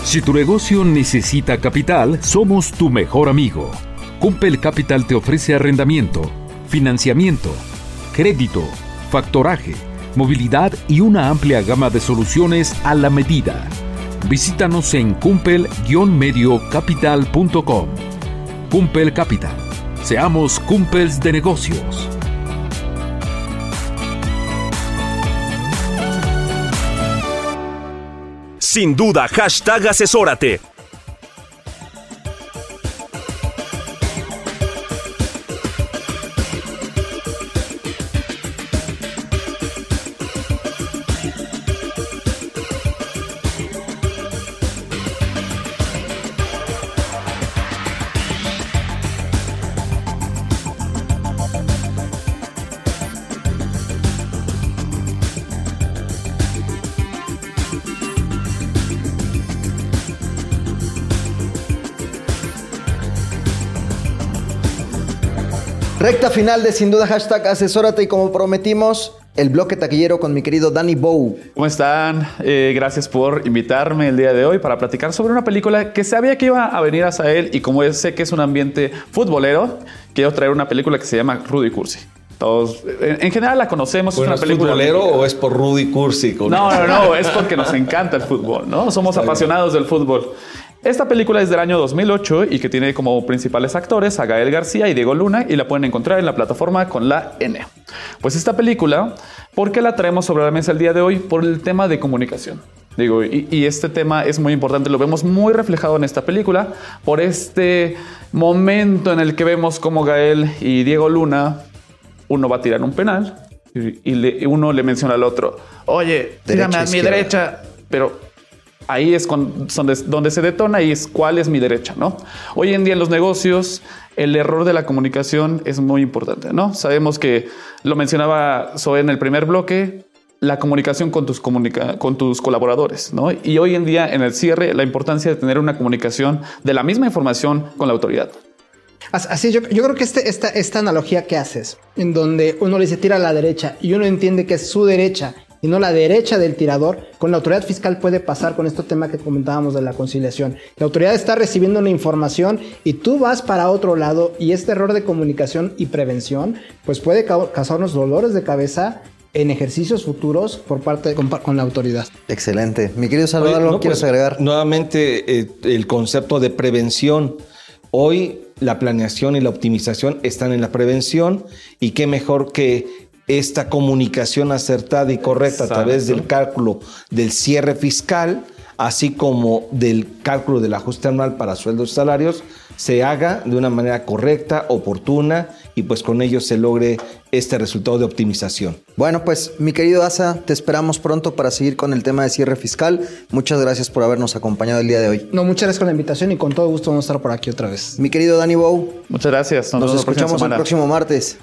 Si tu negocio necesita capital, somos tu mejor amigo. Kumpel Capital te ofrece arrendamiento, financiamiento, crédito, factoraje, movilidad y una amplia gama de soluciones a la medida. Visítanos en kumpel guion medio capital punto com. Kumpel Capital. Seamos Kumpels de negocios. Sin duda, hashtag asesórate. Recta final de Sin Duda Hashtag Asesórate y como prometimos, el bloque taquillero con mi querido Danny Bow. ¿Cómo están? Eh, gracias por invitarme el día de hoy para platicar sobre una película que sabía que iba a venir Azael y como sé que es un ambiente futbolero, quiero traer una película que se llama Rudy Cursi. Todos, en, en general la conocemos. Bueno, ¿es futbolero o es por Rudy Cursi? No, no, no, es porque nos encanta el fútbol, ¿no? Somos Está apasionados bien. Del fútbol. Esta película es del año dos mil ocho y que tiene como principales actores a Gael García y Diego Luna y la pueden encontrar en la plataforma con la N. Pues esta película, ¿por qué la traemos sobre la mesa el día de hoy? Por el tema de comunicación. Digo, y, y este tema es muy importante, lo vemos muy reflejado en esta película por este momento en el que vemos cómo Gael y Diego Luna, uno va a tirar un penal y, y le, uno le menciona al otro, oye, tírame a mi derecha, pero... Ahí es con, donde, donde se detona y es cuál es mi derecha, ¿no? Hoy en día en los negocios el error de la comunicación es muy importante, ¿no? Sabemos que lo mencionaba Zoe en el primer bloque, la comunicación con tus, comunica- con tus colaboradores, ¿no? Y hoy en día, en el cierre, la importancia de tener una comunicación de la misma información con la autoridad. Así, yo, yo creo que este, esta, esta analogía que haces, en donde uno le dice tira a la derecha y uno entiende que es su derecha y no la derecha del tirador, con la autoridad fiscal puede pasar con este tema que comentábamos de la conciliación. La autoridad está recibiendo una información y tú vas para otro lado, y este error de comunicación y prevención pues puede causarnos dolores de cabeza en ejercicios futuros por parte de, con, con la autoridad. Excelente. Mi querido Salvador, ¿algo no, quieres pues, agregar? Nuevamente, eh, el concepto de prevención. Hoy la planeación y la optimización están en la prevención, y qué mejor que esta comunicación acertada y correcta. Exacto. A través del cálculo del cierre fiscal, así como del cálculo del ajuste anual para sueldos y salarios, se haga de una manera correcta, oportuna, y pues con ello se logre este resultado de optimización. Bueno, pues mi querido Asa, te esperamos pronto para seguir con el tema de cierre fiscal. Muchas gracias por habernos acompañado el día de hoy. No, muchas gracias por la invitación, y con todo gusto vamos a estar por aquí otra vez. Mi querido Danny Bow. Muchas gracias. Nos, nos escuchamos el próximo martes.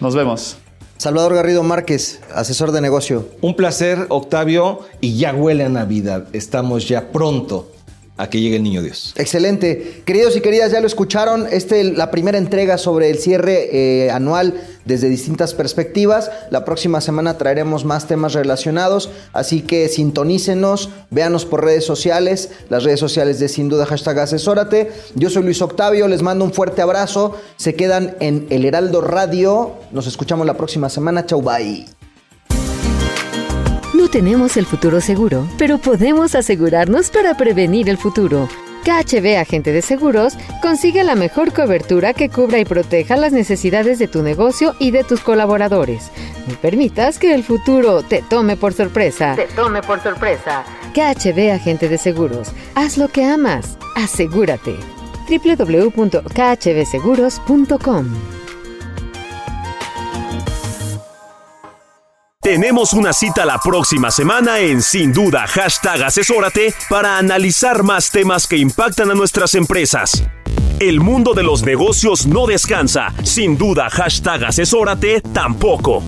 Nos vemos. Salvador Garrido Márquez, asesor de negocio. Un placer, Octavio, y ya huele a Navidad. Estamos ya pronto a que llegue el Niño Dios. Excelente. Queridos y queridas, ya lo escucharon. Este, la primera entrega sobre el cierre eh, anual desde distintas perspectivas. La próxima semana traeremos más temas relacionados, así que sintonícenos, véanos por redes sociales, las redes sociales de Sin Duda hashtag Asesórate. Yo soy Luis Octavio, les mando un fuerte abrazo. Se quedan en El Heraldo Radio. Nos escuchamos la próxima semana. Chau, bye. No tenemos el futuro seguro, pero podemos asegurarnos para prevenir el futuro. K H B Agente de Seguros consigue la mejor cobertura que cubra y proteja las necesidades de tu negocio y de tus colaboradores. No permitas que el futuro te tome por sorpresa. Te tome por sorpresa. K H B Agente de Seguros. Haz lo que amas. Asegúrate. doble u doble u doble u punto k h b seguros punto com. Tenemos una cita la próxima semana en Sin Duda hashtag Asesórate para analizar más temas que impactan a nuestras empresas. El mundo de los negocios no descansa. Sin Duda hashtag Asesórate tampoco.